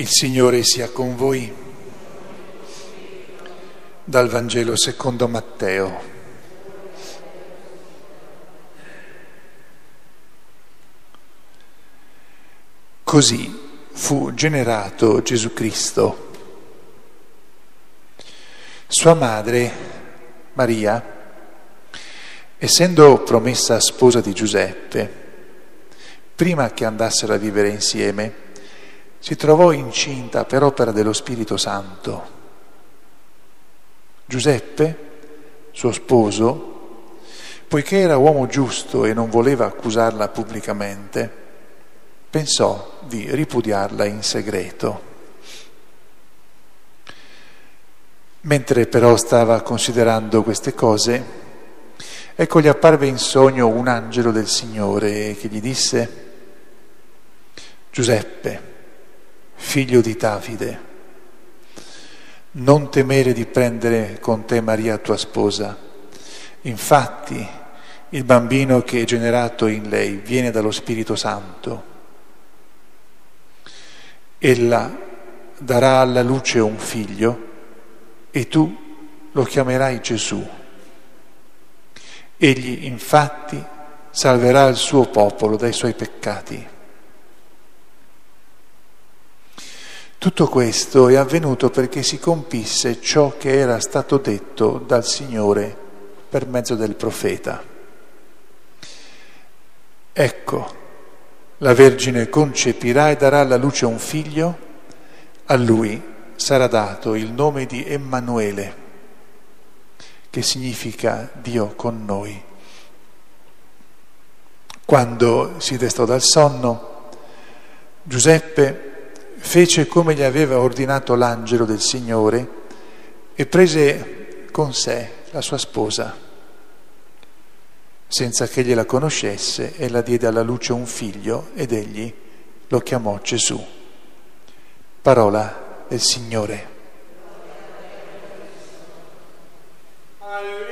Il Signore sia con voi. Dal Vangelo secondo Matteo. Così fu generato Gesù Cristo. Sua madre, Maria, essendo promessa sposa di Giuseppe, prima che andassero a vivere insieme, si trovò incinta per opera dello Spirito Santo. Giuseppe, suo sposo, poiché era uomo giusto e non voleva accusarla pubblicamente, pensò di ripudiarla in segreto. Mentre però stava considerando queste cose, ecco gli apparve in sogno un angelo del Signore che gli disse: Giuseppe, figlio di Davide, non temere di prendere con te Maria tua sposa. Infatti il bambino che è generato in lei viene dallo Spirito Santo. Ella darà alla luce un figlio e tu lo chiamerai Gesù. Egli infatti salverà il suo popolo dai suoi peccati. Tutto questo è avvenuto perché si compisse ciò che era stato detto dal Signore per mezzo del profeta. Ecco, la Vergine concepirà e darà alla luce un figlio, a lui sarà dato il nome di Emmanuele, che significa Dio con noi. Quando si destò dal sonno, Giuseppe fece come gli aveva ordinato l'angelo del Signore e prese con sé la sua sposa, senza che gliela conoscesse, e la diede alla luce un figlio ed egli lo chiamò Gesù. Parola del Signore. Alleluia.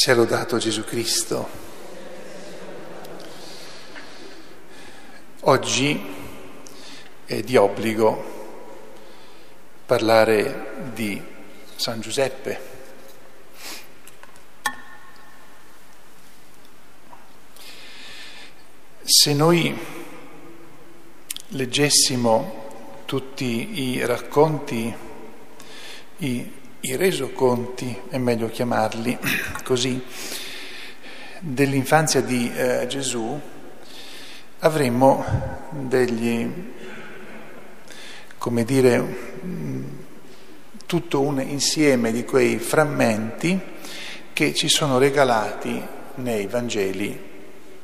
Sia lodato Gesù Cristo. Oggi è di obbligo parlare di San Giuseppe. Se noi leggessimo tutti i racconti, i resoconti, è meglio chiamarli così, dell'infanzia di Gesù, avremmo tutto un insieme di quei frammenti che ci sono regalati nei Vangeli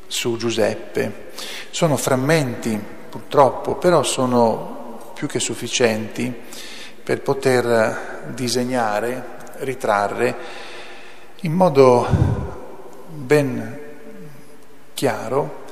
su Giuseppe. Sono frammenti, purtroppo, però sono più che sufficienti per poter disegnare, ritrarre in modo ben chiaro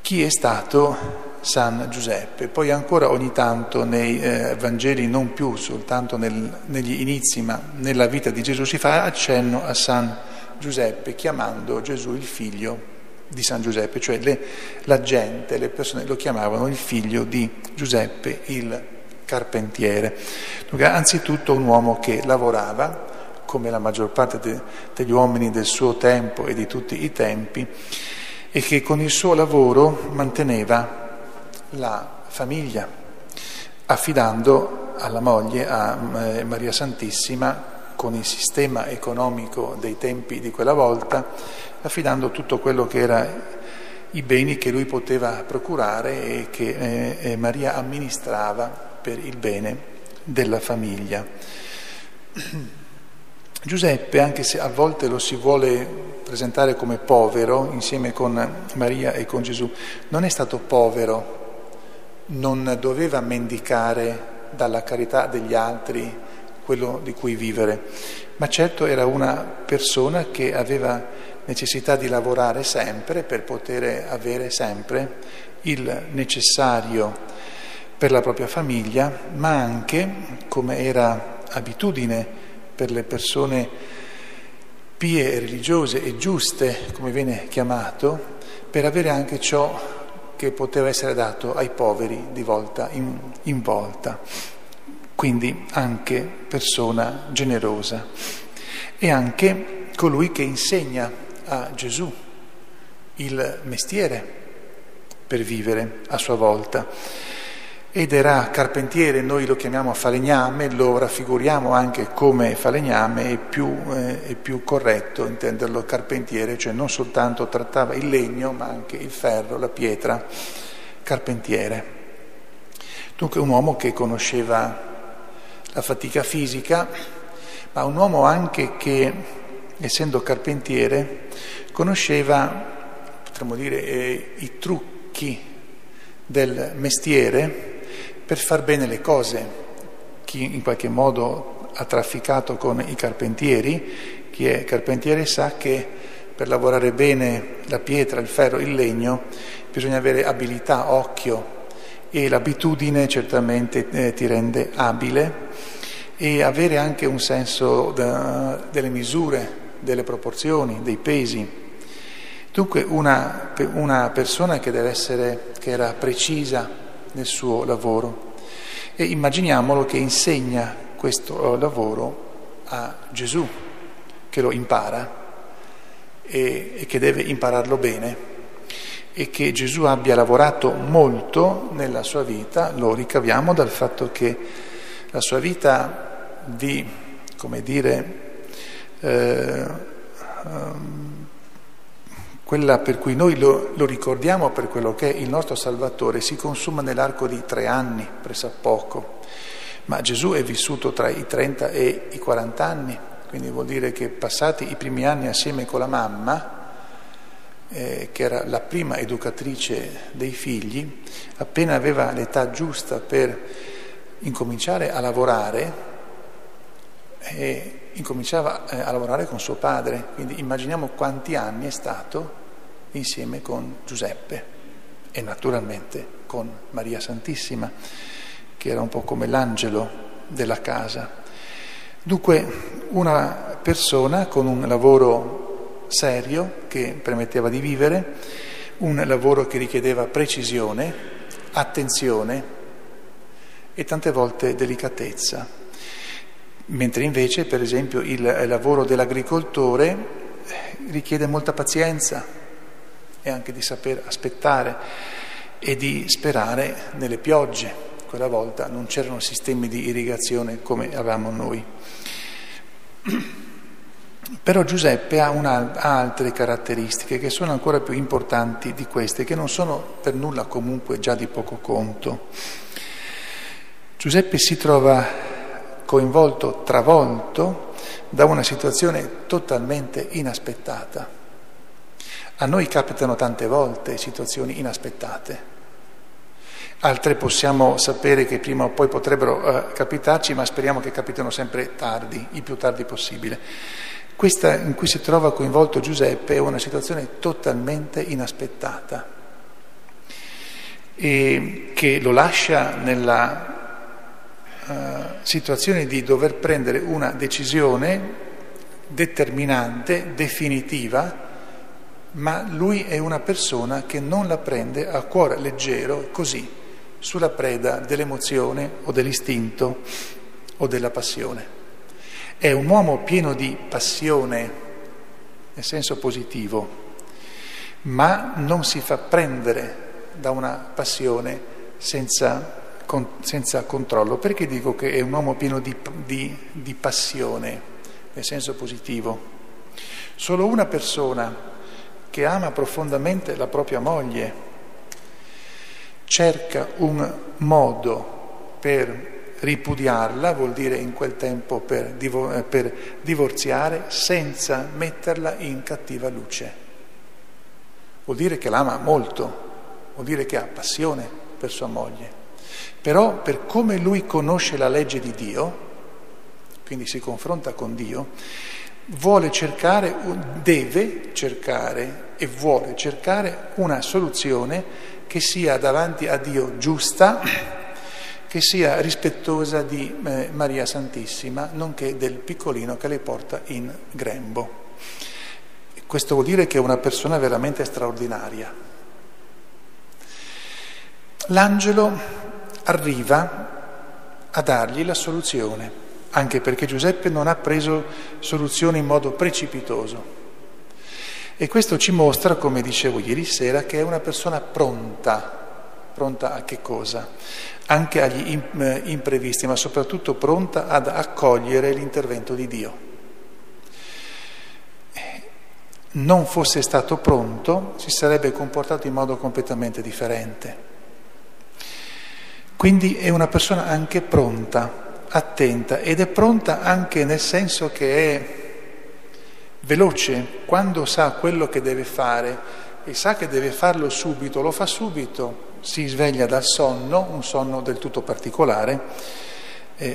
chi è stato San Giuseppe. Poi ancora ogni tanto nei Vangeli, non più soltanto negli inizi, ma nella vita di Gesù, si fa accenno a San Giuseppe, chiamando Gesù il figlio di San Giuseppe, cioè la gente, le persone lo chiamavano il figlio di Giuseppe il carpentiere. Dunque, anzitutto un uomo che lavorava, come la maggior parte degli uomini del suo tempo e di tutti i tempi, e che con il suo lavoro manteneva la famiglia, affidando alla moglie, a Maria Santissima, con il sistema economico dei tempi di quella volta, affidando tutto quello che era i beni che lui poteva procurare e che Maria amministrava per il bene della famiglia. Giuseppe, anche se a volte lo si vuole presentare come povero, insieme con Maria e con Gesù, non è stato povero, non doveva mendicare dalla carità degli altri quello di cui vivere, ma certo era una persona che aveva necessità di lavorare sempre per poter avere sempre il necessario per la propria famiglia, ma anche, come era abitudine per le persone pie, religiose e giuste, come viene chiamato, per avere anche ciò che poteva essere dato ai poveri di volta in volta. Quindi anche persona generosa, e anche colui che insegna a Gesù il mestiere per vivere a sua volta. Ed era carpentiere, noi lo chiamiamo falegname, lo raffiguriamo anche come falegname, è più corretto intenderlo carpentiere, cioè non soltanto trattava il legno ma anche il ferro, la pietra, carpentiere. Dunque un uomo che conosceva la fatica fisica, ma un uomo anche che, essendo carpentiere, conosceva, potremmo dire, i trucchi del mestiere, per far bene le cose. Chi in qualche modo ha trafficato con i carpentieri, chi è carpentiere sa che per lavorare bene la pietra, il ferro, il legno bisogna avere abilità, occhio, e l'abitudine certamente ti rende abile, e avere anche un senso delle misure, delle proporzioni, dei pesi. Dunque una persona che era precisa nel suo lavoro, e immaginiamolo che insegna questo lavoro a Gesù, che lo impara e che deve impararlo bene, e che Gesù abbia lavorato molto nella sua vita. Lo ricaviamo dal fatto che la sua vita di, come dire, quella per cui noi lo ricordiamo per quello che è il nostro Salvatore, si consuma nell'arco di 3 anni, pressappoco, ma Gesù è vissuto tra i 30 e i 40 anni, quindi vuol dire che passati i primi anni assieme con la mamma, che era la prima educatrice dei figli, appena aveva l'età giusta per incominciare a lavorare, incominciava a lavorare con suo padre. Quindi immaginiamo quanti anni è stato insieme con Giuseppe e naturalmente con Maria Santissima, che era un po' come l'angelo della casa. Dunque una persona con un lavoro serio che permetteva di vivere, un lavoro che richiedeva precisione, attenzione e tante volte delicatezza. Mentre invece, per esempio, il lavoro dell'agricoltore richiede molta pazienza e anche di saper aspettare e di sperare nelle piogge. Quella volta non c'erano sistemi di irrigazione come avevamo noi. Però Giuseppe ha altre caratteristiche che sono ancora più importanti di queste, che non sono per nulla comunque già di poco conto. Giuseppe si trova coinvolto, travolto da una situazione totalmente inaspettata. A noi capitano tante volte situazioni inaspettate, altre possiamo sapere che prima o poi potrebbero capitarci, ma speriamo che capitano sempre tardi, il più tardi possibile. Questa in cui si trova coinvolto Giuseppe è una situazione totalmente inaspettata, e che lo lascia nella situazione di dover prendere una decisione determinante, definitiva, ma lui è una persona che non la prende a cuore leggero, così, sulla preda dell'emozione o dell'istinto o della passione. È un uomo pieno di passione, nel senso positivo, ma non si fa prendere da una passione senza controllo. Perché dico che è un uomo pieno di passione? nel senso positivo. Solo una persona che ama profondamente la propria moglie cerca un modo per ripudiarla, vuol dire in quel tempo per divorziare, senza metterla in cattiva luce. Vuol dire che l'ama molto, vuol dire che ha passione per sua moglie. Però per come lui conosce la legge di Dio, quindi si confronta con Dio, deve cercare e vuole cercare una soluzione che sia davanti a Dio giusta, che sia rispettosa di Maria Santissima, nonché del piccolino che le porta in grembo. Questo vuol dire che è una persona veramente straordinaria. L'angelo arriva a dargli la soluzione, anche perché Giuseppe non ha preso soluzioni in modo precipitoso. E questo ci mostra, come dicevo ieri sera, che è una persona pronta a che cosa? Anche agli imprevisti, ma soprattutto pronta ad accogliere l'intervento di Dio. Non fosse stato pronto, si sarebbe comportato in modo completamente differente. Quindi è una persona anche pronta, attenta, ed è pronta anche nel senso che è veloce, quando sa quello che deve fare e sa che deve farlo subito, lo fa subito, si sveglia dal sonno, un sonno del tutto particolare,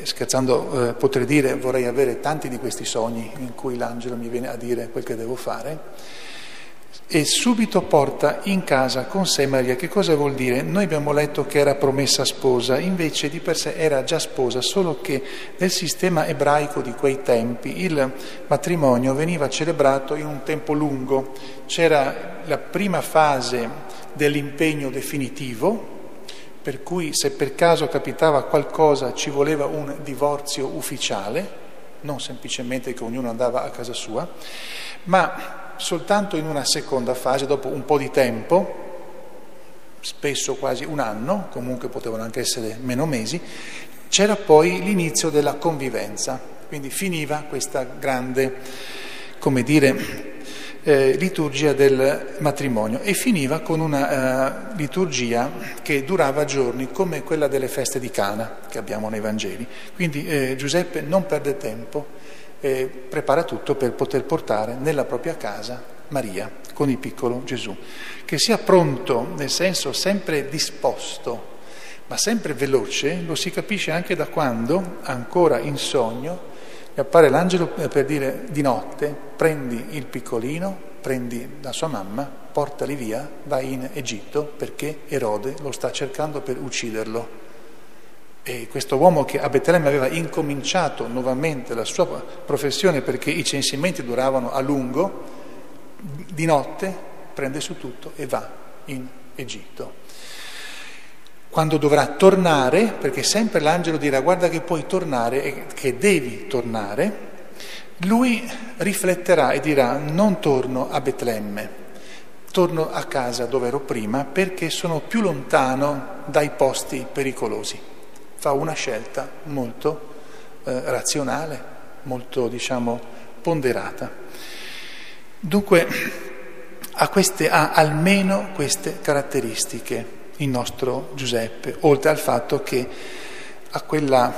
scherzando potrei dire vorrei avere tanti di questi sogni in cui l'angelo mi viene a dire quel che devo fare, e subito porta in casa con sé Maria. Che cosa vuol dire? Noi abbiamo letto che era promessa sposa, invece di per sé era già sposa, solo che nel sistema ebraico di quei tempi il matrimonio veniva celebrato in un tempo lungo. C'era la prima fase dell'impegno definitivo, per cui se per caso capitava qualcosa ci voleva un divorzio ufficiale, non semplicemente che ognuno andava a casa sua, ma soltanto in una seconda fase, dopo un po' di tempo, spesso quasi un anno, comunque potevano anche essere meno mesi, c'era poi l'inizio della convivenza, quindi finiva questa grande, come dire, liturgia del matrimonio, e finiva con una liturgia che durava giorni, come quella delle feste di Cana che abbiamo nei Vangeli. Quindi Giuseppe non perde tempo, prepara tutto per poter portare nella propria casa Maria con il piccolo Gesù, che sia pronto nel senso sempre disposto ma sempre veloce. Lo si capisce anche da quando, ancora in sogno, appare l'angelo per dire di notte: prendi il piccolino, prendi la sua mamma, portali via, vai in Egitto, perché Erode lo sta cercando per ucciderlo. E questo uomo che a Betlemme aveva incominciato nuovamente la sua professione, perché i censimenti duravano a lungo, di notte prende su tutto e va in Egitto. Quando dovrà tornare, perché sempre l'angelo dirà guarda che puoi tornare e che devi tornare, lui rifletterà e dirà non torno a Betlemme, torno a casa dove ero prima, perché sono più lontano dai posti pericolosi. Fa una scelta molto razionale, molto, ponderata. Dunque ha almeno queste caratteristiche il nostro Giuseppe, oltre al fatto che a quella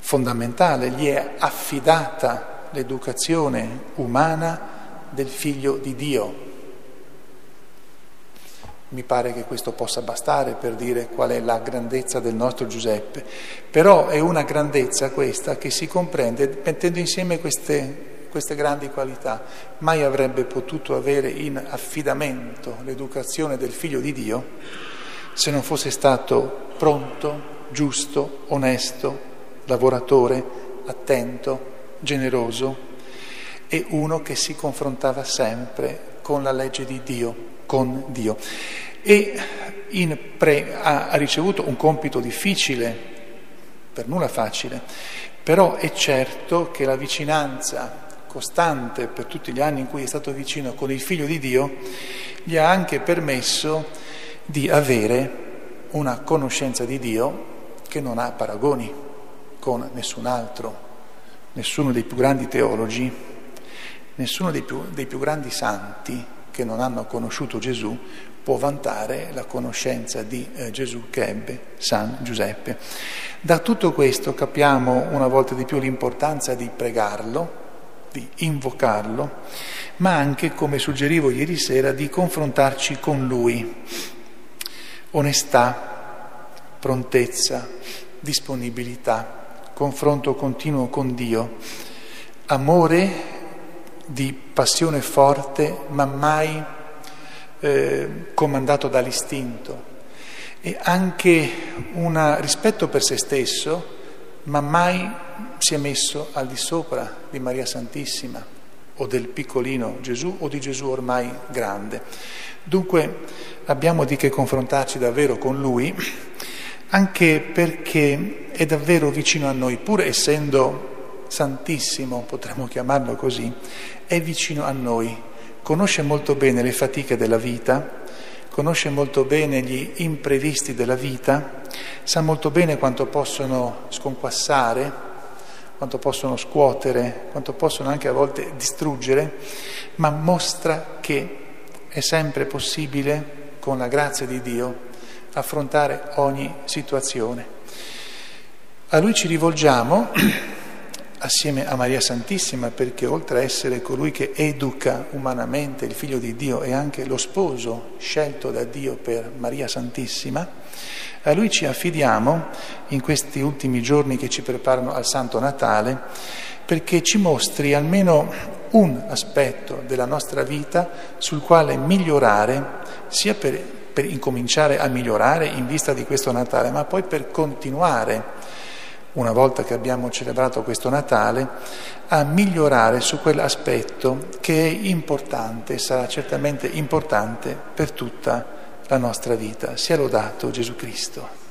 fondamentale gli è affidata l'educazione umana del figlio di Dio. Mi pare che questo possa bastare per dire qual è la grandezza del nostro Giuseppe, però è una grandezza questa che si comprende mettendo insieme queste grandi qualità. Mai avrebbe potuto avere in affidamento l'educazione del figlio di Dio se non fosse stato pronto, giusto, onesto, lavoratore, attento, generoso, e uno che si confrontava sempre con la legge di Dio, con Dio, e ha ricevuto un compito difficile, per nulla facile, però è certo che la vicinanza costante per tutti gli anni in cui è stato vicino con il figlio di Dio gli ha anche permesso di avere una conoscenza di Dio che non ha paragoni con nessun altro, nessuno dei più grandi teologi, nessuno dei più grandi santi che non hanno conosciuto Gesù può vantare la conoscenza di Gesù che ebbe San Giuseppe. Da tutto questo capiamo una volta di più l'importanza di pregarlo, di invocarlo, ma anche, come suggerivo ieri sera, di confrontarci con Lui. Onestà, prontezza, disponibilità, confronto continuo con Dio, amore di passione forte ma mai comandato dall'istinto, e anche un rispetto per se stesso ma mai si è messo al di sopra di Maria Santissima o del piccolino Gesù o di Gesù ormai grande. Dunque abbiamo di che confrontarci davvero con Lui, anche perché è davvero vicino a noi, pur essendo Santissimo, potremmo chiamarlo così, è vicino a noi, conosce molto bene le fatiche della vita, conosce molto bene gli imprevisti della vita, sa molto bene quanto possono sconquassare, quanto possono scuotere, quanto possono anche a volte distruggere, ma mostra che è sempre possibile, con la grazia di Dio, affrontare ogni situazione. A Lui ci rivolgiamo assieme a Maria Santissima, perché oltre a essere colui che educa umanamente il Figlio di Dio è anche lo sposo scelto da Dio per Maria Santissima, a Lui ci affidiamo in questi ultimi giorni che ci preparano al Santo Natale, perché ci mostri almeno un aspetto della nostra vita sul quale migliorare, sia per incominciare a migliorare in vista di questo Natale, ma poi per continuare, una volta che abbiamo celebrato questo Natale, a migliorare su quell'aspetto che è importante, sarà certamente importante per tutta la nostra vita. Sia lodato Gesù Cristo.